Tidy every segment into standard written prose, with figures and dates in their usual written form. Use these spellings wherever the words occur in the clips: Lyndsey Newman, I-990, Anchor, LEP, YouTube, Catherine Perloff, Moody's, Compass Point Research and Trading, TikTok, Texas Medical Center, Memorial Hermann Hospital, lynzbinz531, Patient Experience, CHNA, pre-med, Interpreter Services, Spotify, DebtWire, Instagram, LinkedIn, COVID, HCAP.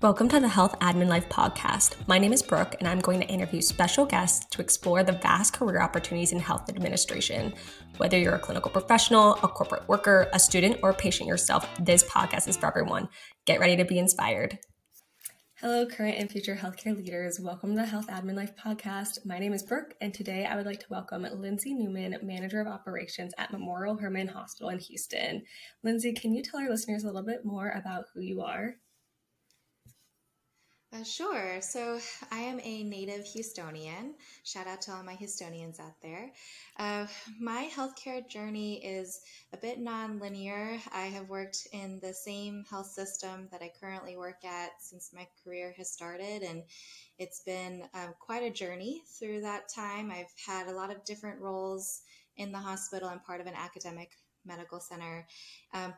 Welcome to the Health Admin Life podcast. My name is Brooke, and I'm going to interview special guests to explore the vast career opportunities in health administration. Whether you're a clinical professional, a corporate worker, a student, or a patient yourself, this podcast is for everyone. Get ready to be inspired. Hello, current and future healthcare leaders. Welcome to the Health Admin Life podcast. My name is Brooke, and today I would like to welcome Lyndsey Newman, Manager of Operations at Memorial Hermann Hospital in Houston. Lyndsey, can you tell our listeners a little bit more about who you are? Sure. So I am a native Houstonian. Shout out to all my Houstonians out there. My healthcare journey is a bit non-linear. I have worked in the same health system that I currently work at since my career has started, and it's been quite a journey through that time. I've had a lot of different roles in the hospital and part of an academic medical center.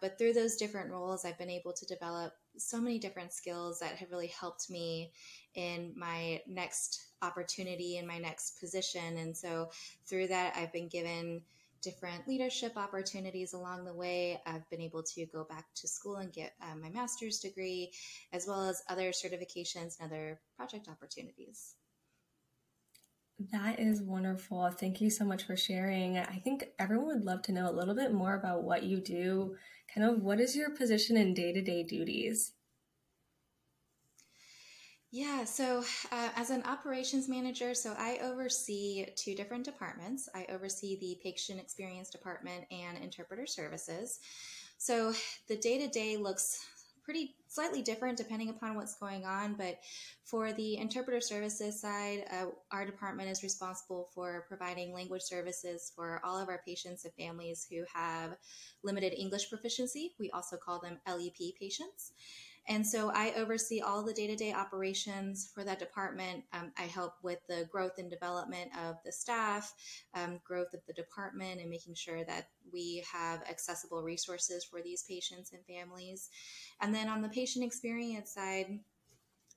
But through those different roles, I've been able to develop so many different skills that have really helped me in my next opportunity and my next position. And so through that, I've been given different leadership opportunities along the way. I've been able to go back to school and get my master's degree, as well as other certifications and other project opportunities. That is wonderful. Thank you so much for sharing. I think everyone would love to know a little bit more about what you do. Kind of what is your position in day-to-day duties? Yeah, so as an operations manager, so I oversee two different departments. I oversee the patient experience department and interpreter services. So the day-to-day looks pretty slightly different depending upon what's going on. But for the interpreter services side, our department is responsible for providing language services for all of our patients and families who have limited English proficiency. We also call them LEP patients. And so I oversee all the day-to-day operations for that department. I help with the growth and development of the staff, growth of the department, and making sure that we have accessible resources for these patients and families. And then on the patient experience side,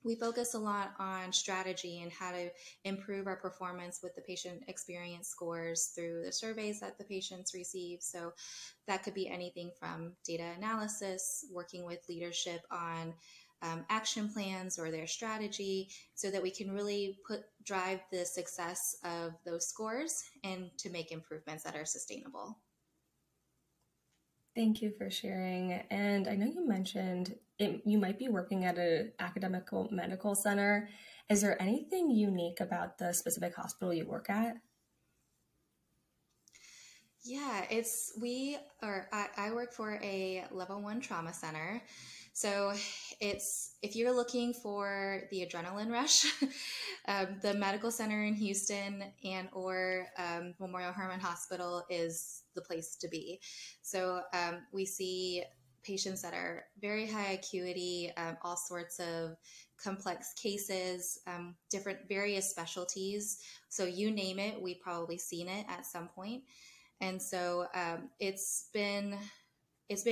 we focus a lot on strategy and how to improve our performance with the patient experience scores through the surveys that the patients receive. So that could be anything from data analysis, working with leadership on action plans or their strategy, so that we can really drive the success of those scores and to make improvements that are sustainable. Thank you for sharing. And I know you mentioned you might be working at an academic medical center. Is there anything unique about the specific hospital you work at? Yeah, I work for a level 1 trauma center. So if you're looking for the adrenaline rush, the medical center in Houston and or Memorial Hermann Hospital is the place to be. So we see patients that are very high acuity, all sorts of complex cases, various specialties. So you name it, we've probably seen it at some point. And so it's been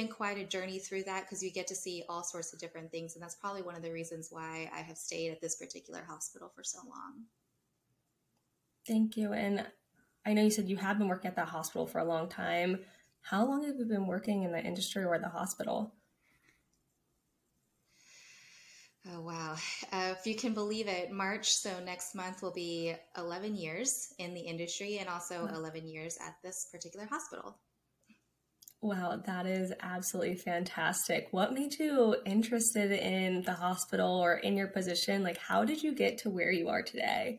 quite a journey through that, because you get to see all sorts of different things. And that's probably one of the reasons why I have stayed at this particular hospital for so long. Thank you. And I know you said you have been working at that hospital for a long time. How long have you been working in the industry or the hospital? Oh, wow. If you can believe it, March, so next month, will be 11 years in the industry, and also 11 years at this particular hospital. Wow, that is absolutely fantastic. What made you interested in the hospital or in your position? Like, how did you get to where you are today?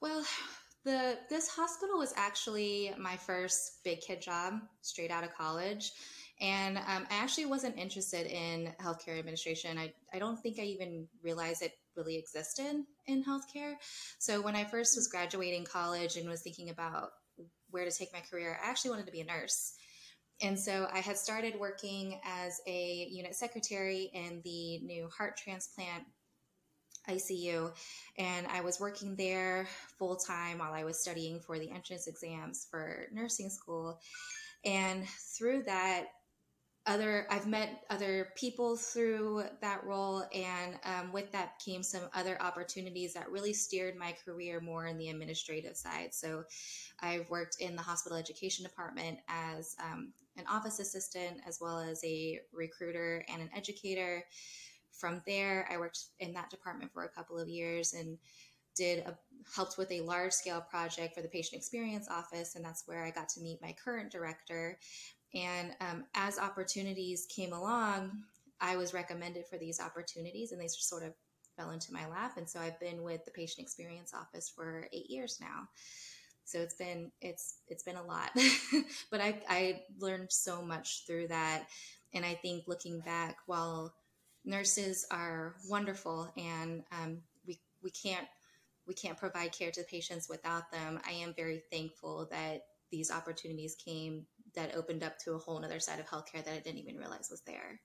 Well, this hospital was actually my first big kid job straight out of college. And I actually wasn't interested in healthcare administration. I don't think I even realized it really existed in healthcare. So when I first was graduating college and was thinking about where to take my career, I actually wanted to be a nurse. And so I had started working as a unit secretary in the new heart transplant ICU, and I was working there full time while I was studying for the entrance exams for nursing school. And through that, I've met other people through that role, and with that came some other opportunities that really steered my career more in the administrative side. So I've worked in the hospital education department as an office assistant, as well as a recruiter and an educator. From there, I worked in that department for a couple of years and helped with a large scale project for the patient experience office. And that's where I got to meet my current director. And as opportunities came along, I was recommended for these opportunities, and they just sort of fell into my lap. And so I've been with the patient experience office for 8 years now. So it's been a lot, but I learned so much through that. And I think looking back, while nurses are wonderful and we can't provide care to patients without them, I am very thankful that these opportunities came that opened up to a whole nother side of healthcare that I didn't even realize was there.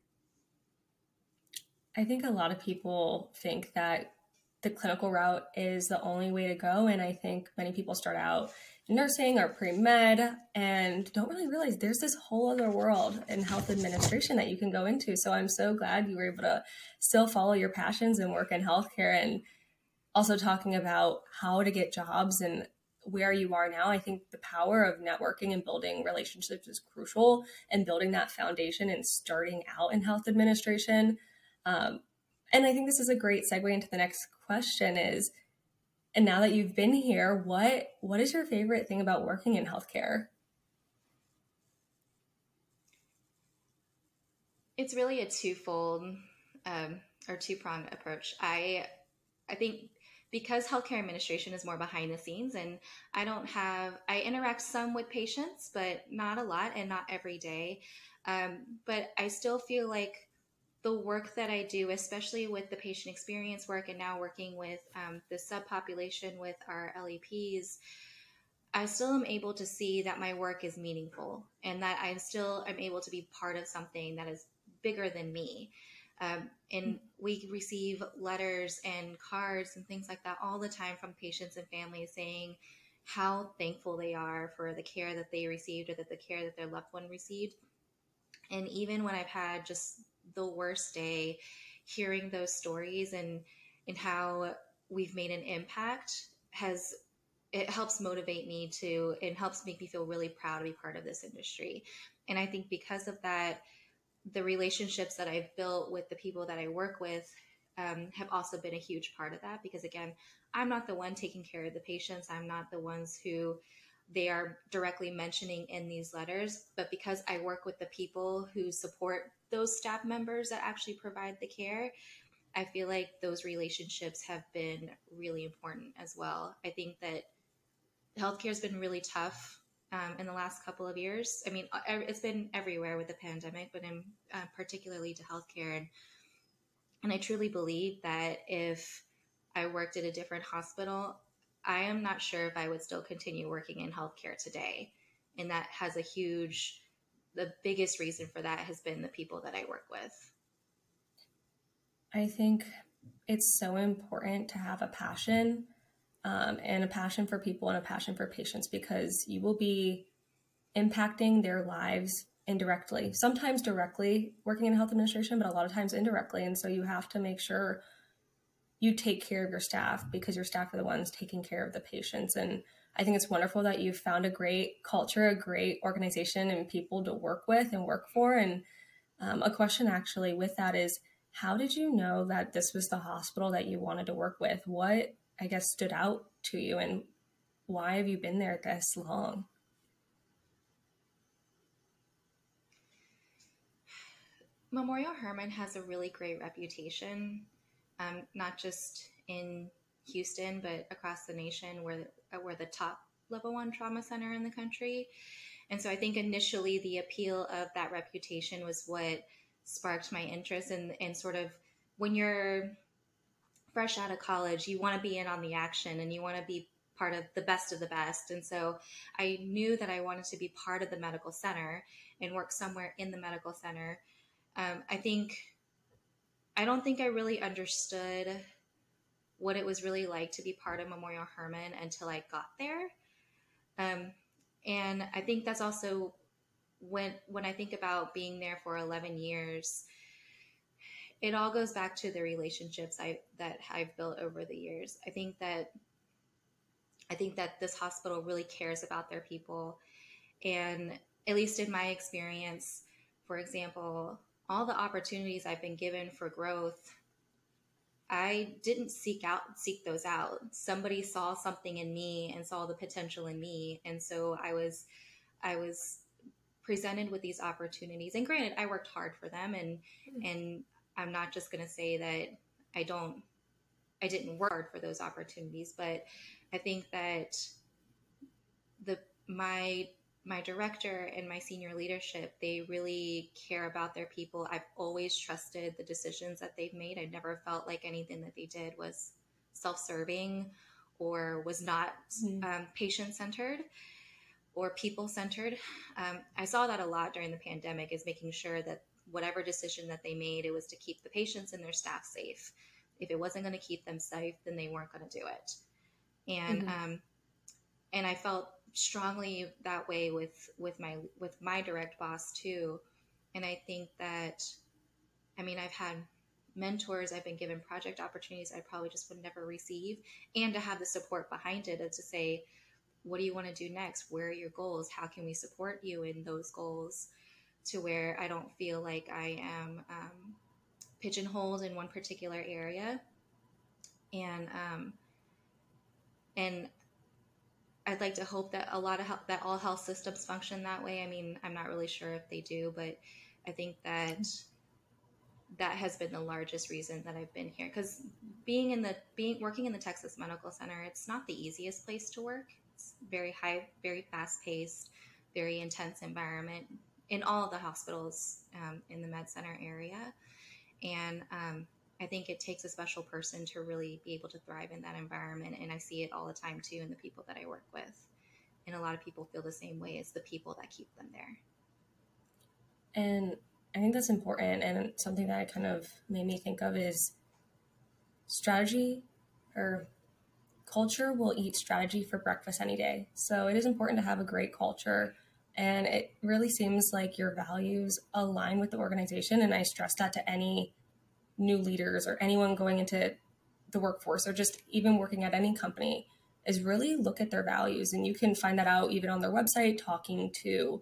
I think a lot of people think that the clinical route is the only way to go. And I think many people start out in nursing or pre-med and don't really realize there's this whole other world in health administration that you can go into. So I'm so glad you were able to still follow your passions and work in healthcare, and also talking about how to get jobs and where you are now. I think the power of networking and building relationships is crucial, and building that foundation and starting out in health administration. And I think this is a great segue into the next question is, and now that you've been here, what is your favorite thing about working in healthcare? It's really a twofold or two-pronged approach. I think because healthcare administration is more behind the scenes, and I interact some with patients, but not a lot and not every day. But I still feel like the work that I do, especially with the patient experience work and now working with the subpopulation with our LEPs, I still am able to see that my work is meaningful and that I'm able to be part of something that is bigger than me. And we receive letters and cards and things like that all the time from patients and families saying how thankful they are for the care that they received or that the care that their loved one received. And even when I've had just the worst day, hearing those stories and how we've made an impact it helps motivate me to, and helps make me feel really proud to be part of this industry. And I think because of that, the relationships that I've built with the people that I work with have also been a huge part of that, because again, I'm not the one taking care of the patients. I'm not the ones who they are directly mentioning in these letters, but because I work with the people who support those staff members that actually provide the care, I feel like those relationships have been really important as well. I think that healthcare has been really tough in the last couple of years. I mean, it's been everywhere with the pandemic, but in particularly to healthcare. And I truly believe that if I worked at a different hospital, I am not sure if I would still continue working in healthcare today. And that has the biggest reason for that has been the people that I work with. I think it's so important to have a passion. And a passion for people and a passion for patients, because you will be impacting their lives indirectly, sometimes directly working in health administration, but a lot of times indirectly. And so you have to make sure you take care of your staff, because your staff are the ones taking care of the patients. And I think it's wonderful that you've found a great culture, a great organization and people to work with and work for. And a question actually with that is, how did you know that this was the hospital that you wanted to work with? What, I guess, stood out to you, and why have you been there this long? Memorial Hermann has a really great reputation, not just in Houston, but across the nation. We're the top level 1 trauma center in the country. And so I think initially the appeal of that reputation was what sparked my interest, and sort of when you're fresh out of college, you want to be in on the action and you want to be part of the best of the best. And so I knew that I wanted to be part of the medical center and work somewhere in the medical center. I don't think I really understood what it was really like to be part of Memorial Hermann until I got there. And I think that's also when I think about being there for 11 years, it all goes back to the relationships that I've built over the years. I think that this hospital really cares about their people. And at least in my experience, for example, all the opportunities I've been given for growth, I didn't seek those out. Somebody saw something in me and saw the potential in me. And so I was presented with these opportunities. And granted, I worked hard for them, and I'm not just going to say that I didn't work hard for those opportunities, but I think that my director and my senior leadership, they really care about their people. I've always trusted the decisions that they've made. I never felt like anything that they did was self-serving or was not patient-centered or people-centered. I saw that a lot during the pandemic, is making sure that whatever decision that they made, it was to keep the patients and their staff safe. If it wasn't going to keep them safe, then they weren't going to do it. And and I felt strongly that way with my direct boss too. And I think that, I mean, I've had mentors, I've been given project opportunities I probably just would never receive, and to have the support behind it to say, what do you want to do next? Where are your goals? How can we support you in those goals, to where I don't feel like I am pigeonholed in one particular area. And I'd like to hope that that all health systems function that way. I mean, I'm not really sure if they do, but I think that has been the largest reason that I've been here. Because working in the Texas Medical Center, it's not the easiest place to work. It's very high, very fast paced, very intense environment in all the hospitals in the med center area. And I think it takes a special person to really be able to thrive in that environment. And I see it all the time too in the people that I work with. And a lot of people feel the same way. It's the people that keep them there. And I think that's important. And something that kind of made me think of is strategy, or culture will eat strategy for breakfast any day. So it is important to have a great culture. And it really seems like your values align with the organization. And I stress that to any new leaders or anyone going into the workforce, or just even working at any company, is really look at their values. And you can find that out even on their website, talking to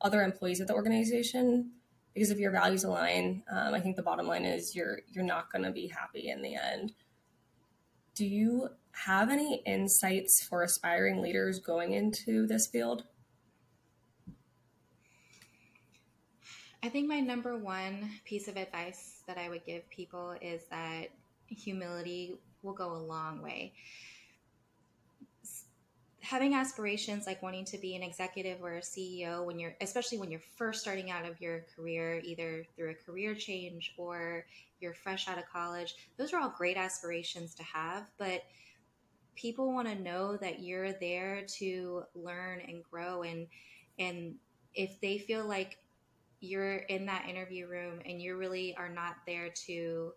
other employees of the organization, because if your values align, I think the bottom line is you're not going to be happy in the end. Do you have any insights for aspiring leaders going into this field? I think my number one piece of advice that I would give people is that humility will go a long way. Having aspirations like wanting to be an executive or a CEO, especially when you're first starting out of your career, either through a career change or you're fresh out of college, those are all great aspirations to have, but people want to know that you're there to learn and grow. And if they feel like you're in that interview room and you really are not there to,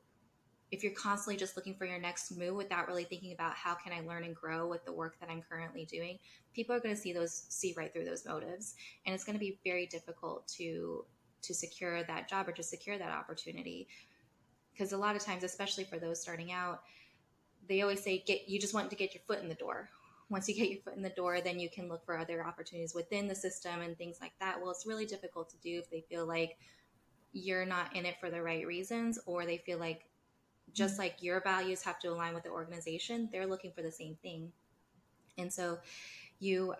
if you're constantly just looking for your next move without really thinking about how can I learn and grow with the work that I'm currently doing, people are going to see right through those motives. And it's going to be very difficult to secure that job or to secure that opportunity. Because a lot of times, especially for those starting out, they always say, you just want to get your foot in the door. Once you get your foot in the door, then you can look for other opportunities within the system and things like that. Well, it's really difficult to do if they feel like you're not in it for the right reasons, or they feel like just like your values have to align with the organization, they're looking for the same thing. And so so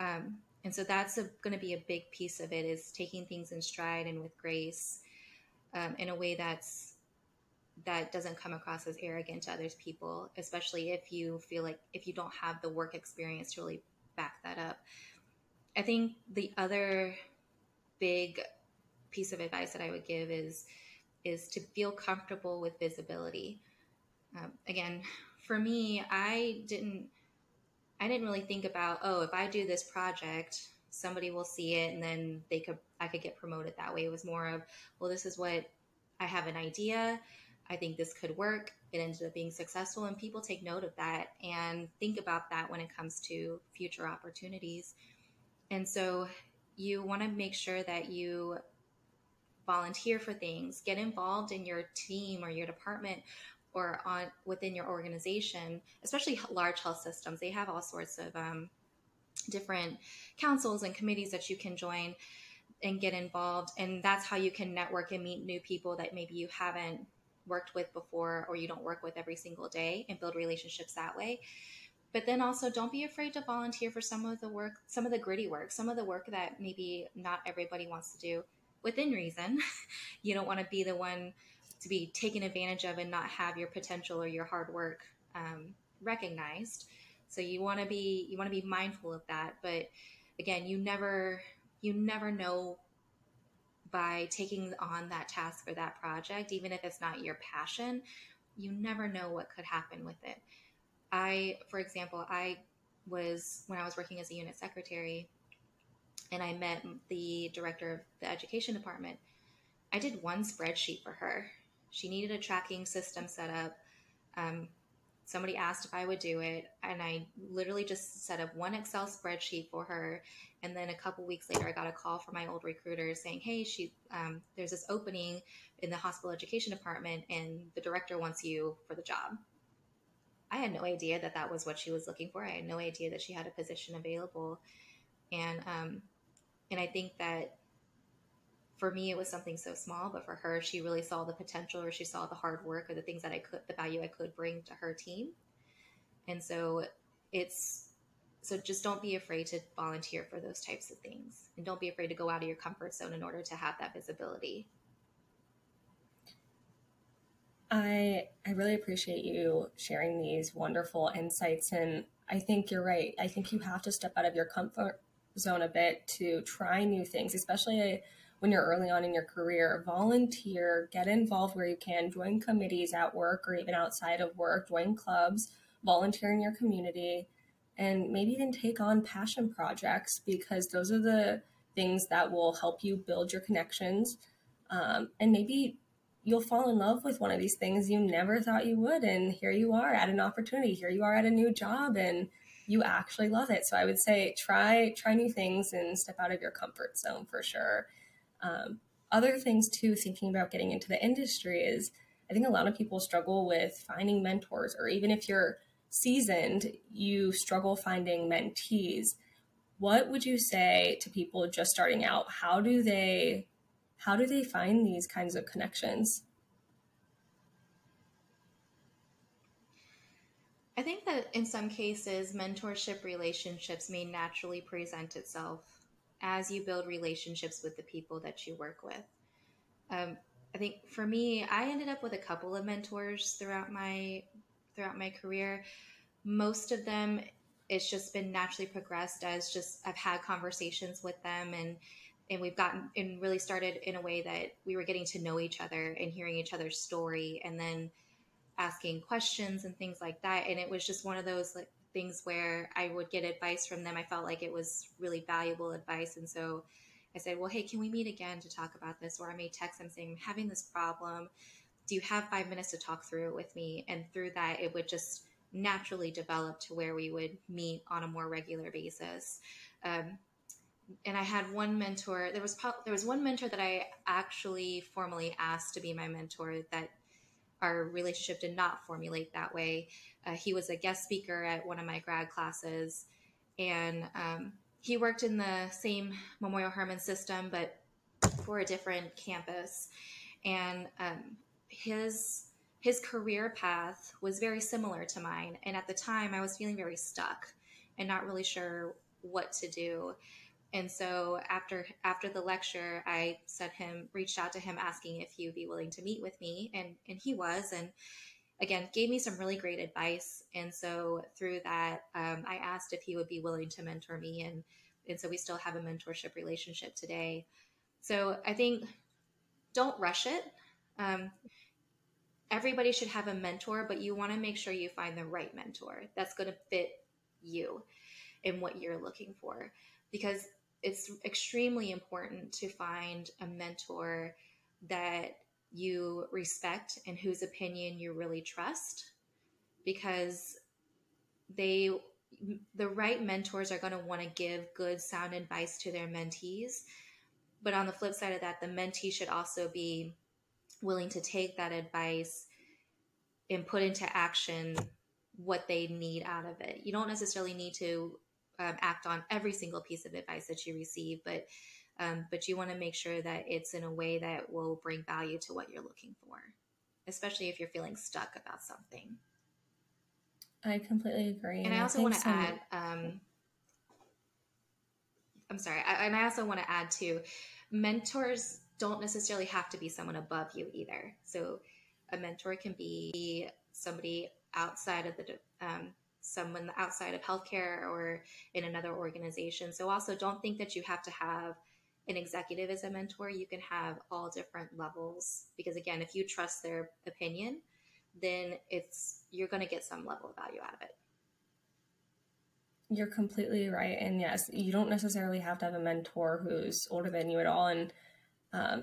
that's going to be a big piece of it, is taking things in stride and with grace, in a way that doesn't come across as arrogant to other people, especially if you feel like if you don't have the work experience to really back that up. I think the other big piece of advice that I would give is to feel comfortable with visibility. Again, for me, I didn't really think about, if I do this project, somebody will see it and then I could get promoted that way. It was more of, this is what I have an idea. I think this could work. It ended up being successful, and people take note of that and think about that when it comes to future opportunities. And so you want to make sure that you volunteer for things, get involved in your team or your department or on within your organization, especially large health systems. They have all sorts of different councils and committees that you can join and get involved. And that's how you can network and meet new people that maybe you haven't worked with before or you don't work with every single day, and build relationships that way. But then also don't be afraid to volunteer for some of the work, some of the gritty work, some of the work that maybe not everybody wants to do, within reason. You don't want to be the one to be taken advantage of and not have your potential or your hard work recognized. So you want to be mindful of that. But again, you never know by taking on that task or that project, even if it's not your passion, you never know what could happen with it. When I was working as a unit secretary and I met the director of the education department, I did one spreadsheet for her. She needed a tracking system set up. Somebody asked if I would do it, and I literally just set up one Excel spreadsheet for her. And then a couple weeks later, I got a call from my old recruiter saying, hey, there's this opening in the hospital education department, and the director wants you for the job. I had no idea that that was what she was looking for. I had no idea that she had a position available. And I think that for me, it was something so small, but for her, she really saw the potential, or she saw the hard work or the things that the value I could bring to her team. And so just don't be afraid to volunteer for those types of things, and don't be afraid to go out of your comfort zone in order to have that visibility. I really appreciate you sharing these wonderful insights. And I think you're right. I think you have to step out of your comfort zone a bit to try new things, especially when you're early on in your career. Volunteer, get involved where you can, join committees at work or even outside of work, join clubs, volunteer in your community, and maybe even take on passion projects, because those are the things that will help you build your connections. And maybe you'll fall in love with one of these things you never thought you would. And here you are at an opportunity, here you are at a new job, and you actually love it. So I would say try new things and step out of your comfort zone for sure. Other things too, thinking about getting into the industry, is I think a lot of people struggle with finding mentors, or even if you're seasoned, you struggle finding mentees. What would you say to people just starting out? How do they find these kinds of connections? I think that in some cases, mentorship relationships may naturally present itself as you build relationships with the people that you work with. I think for me, I ended up with a couple of mentors throughout my career. Most of them, it's just been naturally progressed as just I've had conversations with them, and we've gotten and really started in a way that we were getting to know each other and hearing each other's story, and then asking questions and things like that. And it was just one of those like things where I would get advice from them. I felt like it was really valuable advice. And so I said, well, hey, can we meet again to talk about this? Or I may text them saying, I'm having this problem. Do you have 5 minutes to talk through it with me? And through that, it would just naturally develop to where we would meet on a more regular basis. And I had one mentor. There was one mentor that I actually formally asked to be my mentor, that our relationship did not formulate that way. He was a guest speaker at one of my grad classes, and he worked in the same Memorial Hermann system, but for a different campus. And his career path was very similar to mine. And at the time, I was feeling very stuck and not really sure what to do. And so after the lecture, I reached out to him asking if he would be willing to meet with me. And he was, and again, gave me some really great advice. And so through that, I asked if he would be willing to mentor me. And so we still have a mentorship relationship today. So I think don't rush it. Everybody should have a mentor, but you want to make sure you find the right mentor that's going to fit you and what you're looking for, because it's extremely important to find a mentor that you respect and whose opinion you really trust, because they the right mentors are going to want to give good, sound advice to their mentees. But on the flip side of that, the mentee should also be willing to take that advice and put into action what they need out of it. You don't necessarily need to act on every single piece of advice that you receive, but you want to make sure that it's in a way that will bring value to what you're looking for, especially if you're feeling stuck about something. I completely agree. And I also want to add, I also want to add too, mentors don't necessarily have to be someone above you either. So a mentor can be somebody outside of the, someone outside of healthcare or in another organization. So also don't think that you have to have an executive as a mentor. You can have all different levels, because again, if you trust their opinion, then you're going to get some level of value out of it. You're completely right. And yes, you don't necessarily have to have a mentor who's older than you at all. And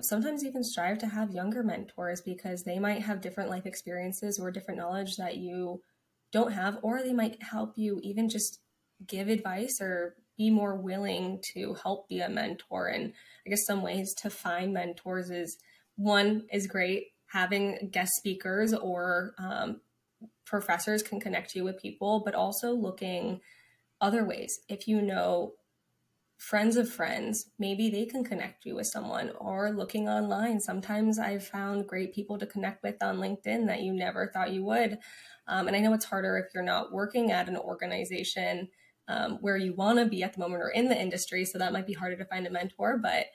sometimes you can strive to have younger mentors, because they might have different life experiences or different knowledge that you don't have, or they might help you even just give advice or be more willing to help be a mentor. And I guess some ways to find mentors is great. Having guest speakers or professors can connect you with people, but also looking other ways. If you know friends of friends, maybe they can connect you with someone, or looking online. Sometimes I've found great people to connect with on LinkedIn that you never thought you would. And I know it's harder if you're not working at an organization where you want to be at the moment or in the industry. So that might be harder to find a mentor. But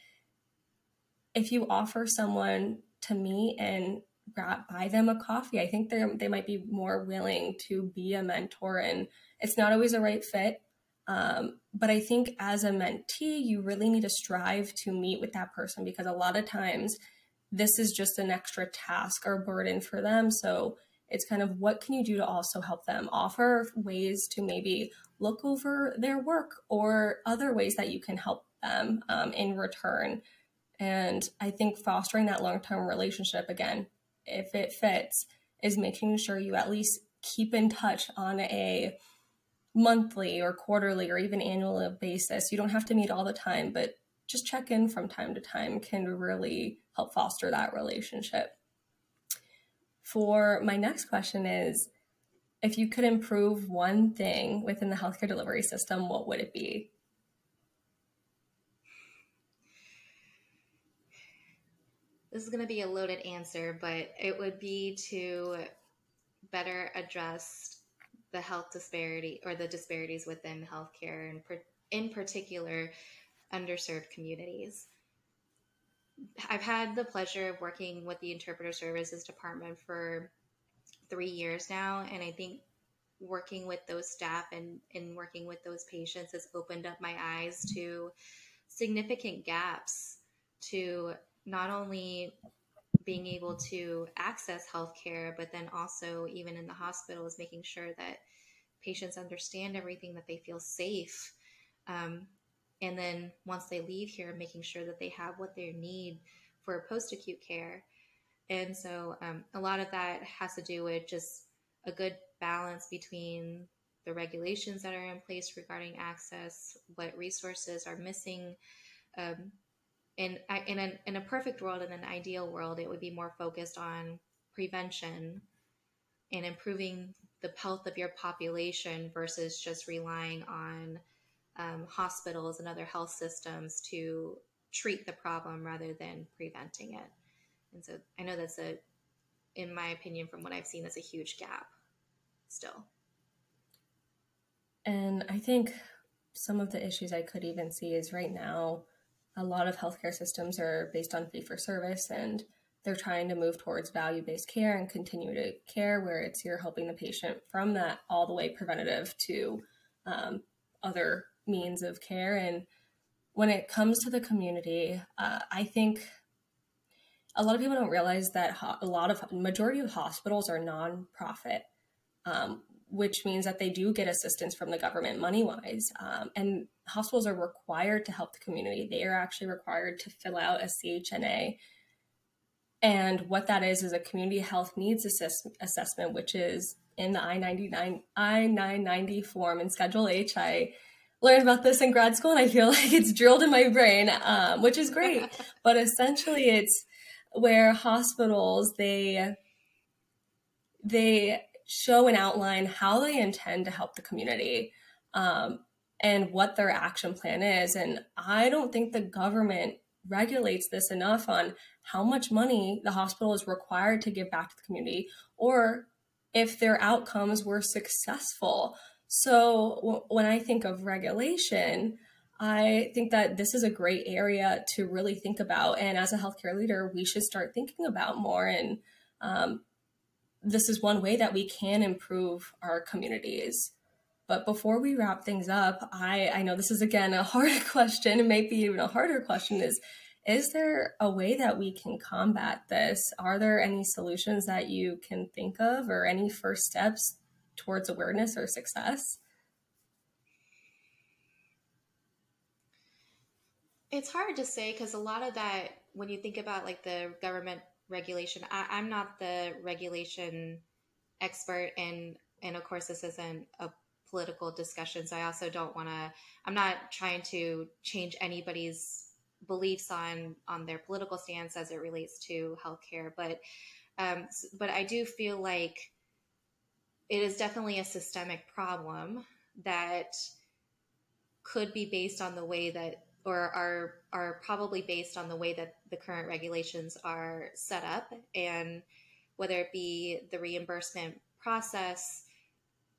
if you offer someone to meet and buy them a coffee, I think they might be more willing to be a mentor. And it's not always a right fit. But I think as a mentee, you really need to strive to meet with that person, because a lot of times this is just an extra task or burden for them. So it's kind of, what can you do to also help them? Offer ways to maybe look over their work or other ways that you can help them in return. And I think fostering that long-term relationship, again, if it fits, is making sure you at least keep in touch on a monthly or quarterly or even annual basis. You don't have to meet all the time, but just check in from time to time can really help foster that relationship. For my next question is, if you could improve one thing within the healthcare delivery system, what would it be? This is going to be a loaded answer, but it would be to better address the health disparity or the disparities within healthcare, and in particular, underserved communities. I've had the pleasure of working with the Interpreter Services Department for 3 years now, and I think working with those staff and working with those patients has opened up my eyes to significant gaps to not only being able to access healthcare, but then also even in the hospital is making sure that patients understand everything, that they feel safe. And then once they leave here, making sure that they have what they need for post-acute care. And so a lot of that has to do with just a good balance between the regulations that are in place regarding access, what resources are missing, In a perfect world, in an ideal world, it would be more focused on prevention and improving the health of your population versus just relying on hospitals and other health systems to treat the problem rather than preventing it. And so I know that's in my opinion, from what I've seen, that's a huge gap still. And I think some of the issues I could even see is right now, a lot of healthcare systems are based on fee-for-service, and they're trying to move towards value-based care and continuative care, where you're helping the patient from that all the way preventative to other means of care. And when it comes to the community, I think a lot of people don't realize that majority of hospitals are nonprofit, which means that they do get assistance from the government money-wise. And hospitals are required to help the community. They are actually required to fill out a CHNA. And what that is a community health needs assessment, which is in the I-990 form in Schedule H. I learned about this in grad school, and I feel like it's drilled in my brain, which is great. But essentially, it's where hospitals, they show and outline how they intend to help the community and what their action plan is. And I don't think the government regulates this enough on how much money the hospital is required to give back to the community, or if their outcomes were successful. So when I think of regulation, I think that this is a great area to really think about. And as a healthcare leader, we should start thinking about more. And this is one way that we can improve our communities. But before we wrap things up, I know this is, again, a hard question, and maybe even a harder question is there a way that we can combat this? Are there any solutions that you can think of, or any first steps towards awareness or success? It's hard to say, because a lot of that, when you think about like the government regulation, I'm not the regulation expert, and of course this isn't a political discussion, so I also don't want to, I'm not trying to change anybody's beliefs on their political stance as it relates to healthcare, but I do feel like it is definitely a systemic problem that could be based on the way that, or are probably based on the way that the current regulations are set up, and whether it be the reimbursement process,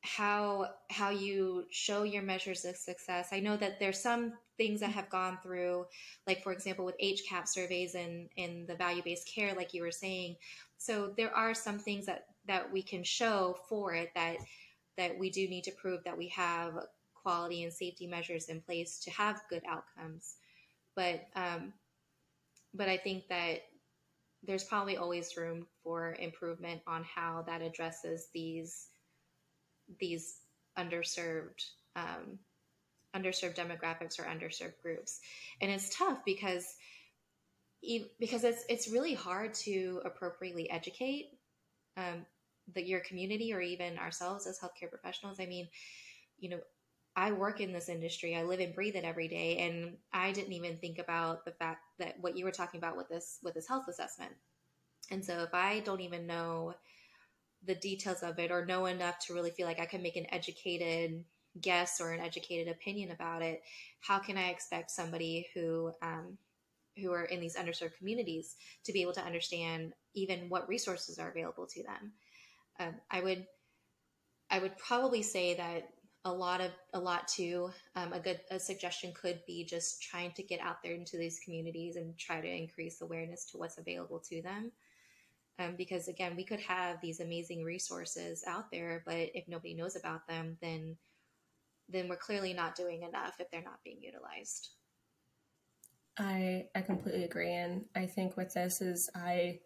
how you show your measures of success. I know that there's some things that have gone through, like for example, with HCAP surveys and in the value-based care, like you were saying. So there are some things that we can show for it, that we do need to prove that we have quality and safety measures in place to have good outcomes. But I think that there's probably always room for improvement on how that addresses these underserved demographics or underserved groups. And it's tough because it's really hard to appropriately educate your community or even ourselves as healthcare professionals. I mean, you know, I work in this industry, I live and breathe it every day. And I didn't even think about the fact that what you were talking about with this health assessment. And so if I don't even know the details of it, or know enough to really feel like I can make an educated guess or an educated opinion about it, how can I expect somebody who are in these underserved communities to be able to understand even what resources are available to them? I would probably say that a suggestion could be just trying to get out there into these communities and try to increase awareness to what's available to them. Because again, we could have these amazing resources out there, but if nobody knows about them, then we're clearly not doing enough if they're not being utilized. I completely agree. And I think with this is, I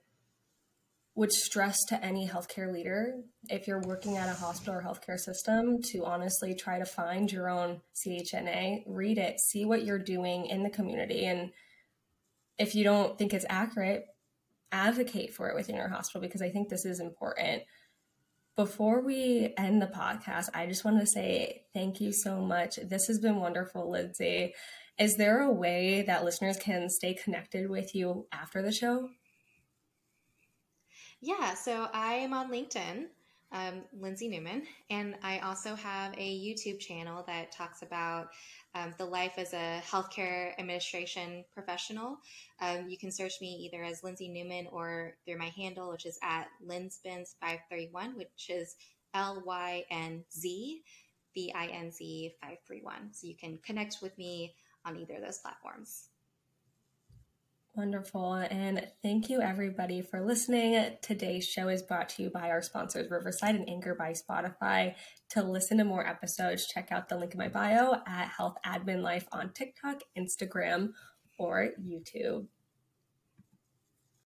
would stress to any healthcare leader, if you're working at a hospital or healthcare system, to honestly try to find your own CHNA, read it, see what you're doing in the community. And if you don't think it's accurate, advocate for it within your hospital, because I think this is important. Before we end the podcast, I just want to say thank you so much. This has been wonderful, Lyndsey. Is there a way that listeners can stay connected with you after the show? Yeah, so I am on LinkedIn, Lyndsey Newman, and I also have a YouTube channel that talks about the life as a healthcare administration professional. You can search me either as Lyndsey Newman or through my handle, which is at lynzbinz531, which is LYNZBINZ531. So you can connect with me on either of those platforms. Wonderful. And thank you everybody for listening. Today's show is brought to you by our sponsors, Riverside and Anchor by Spotify. To listen to more episodes, check out the link in my bio at Health Admin Life on TikTok, Instagram, or YouTube.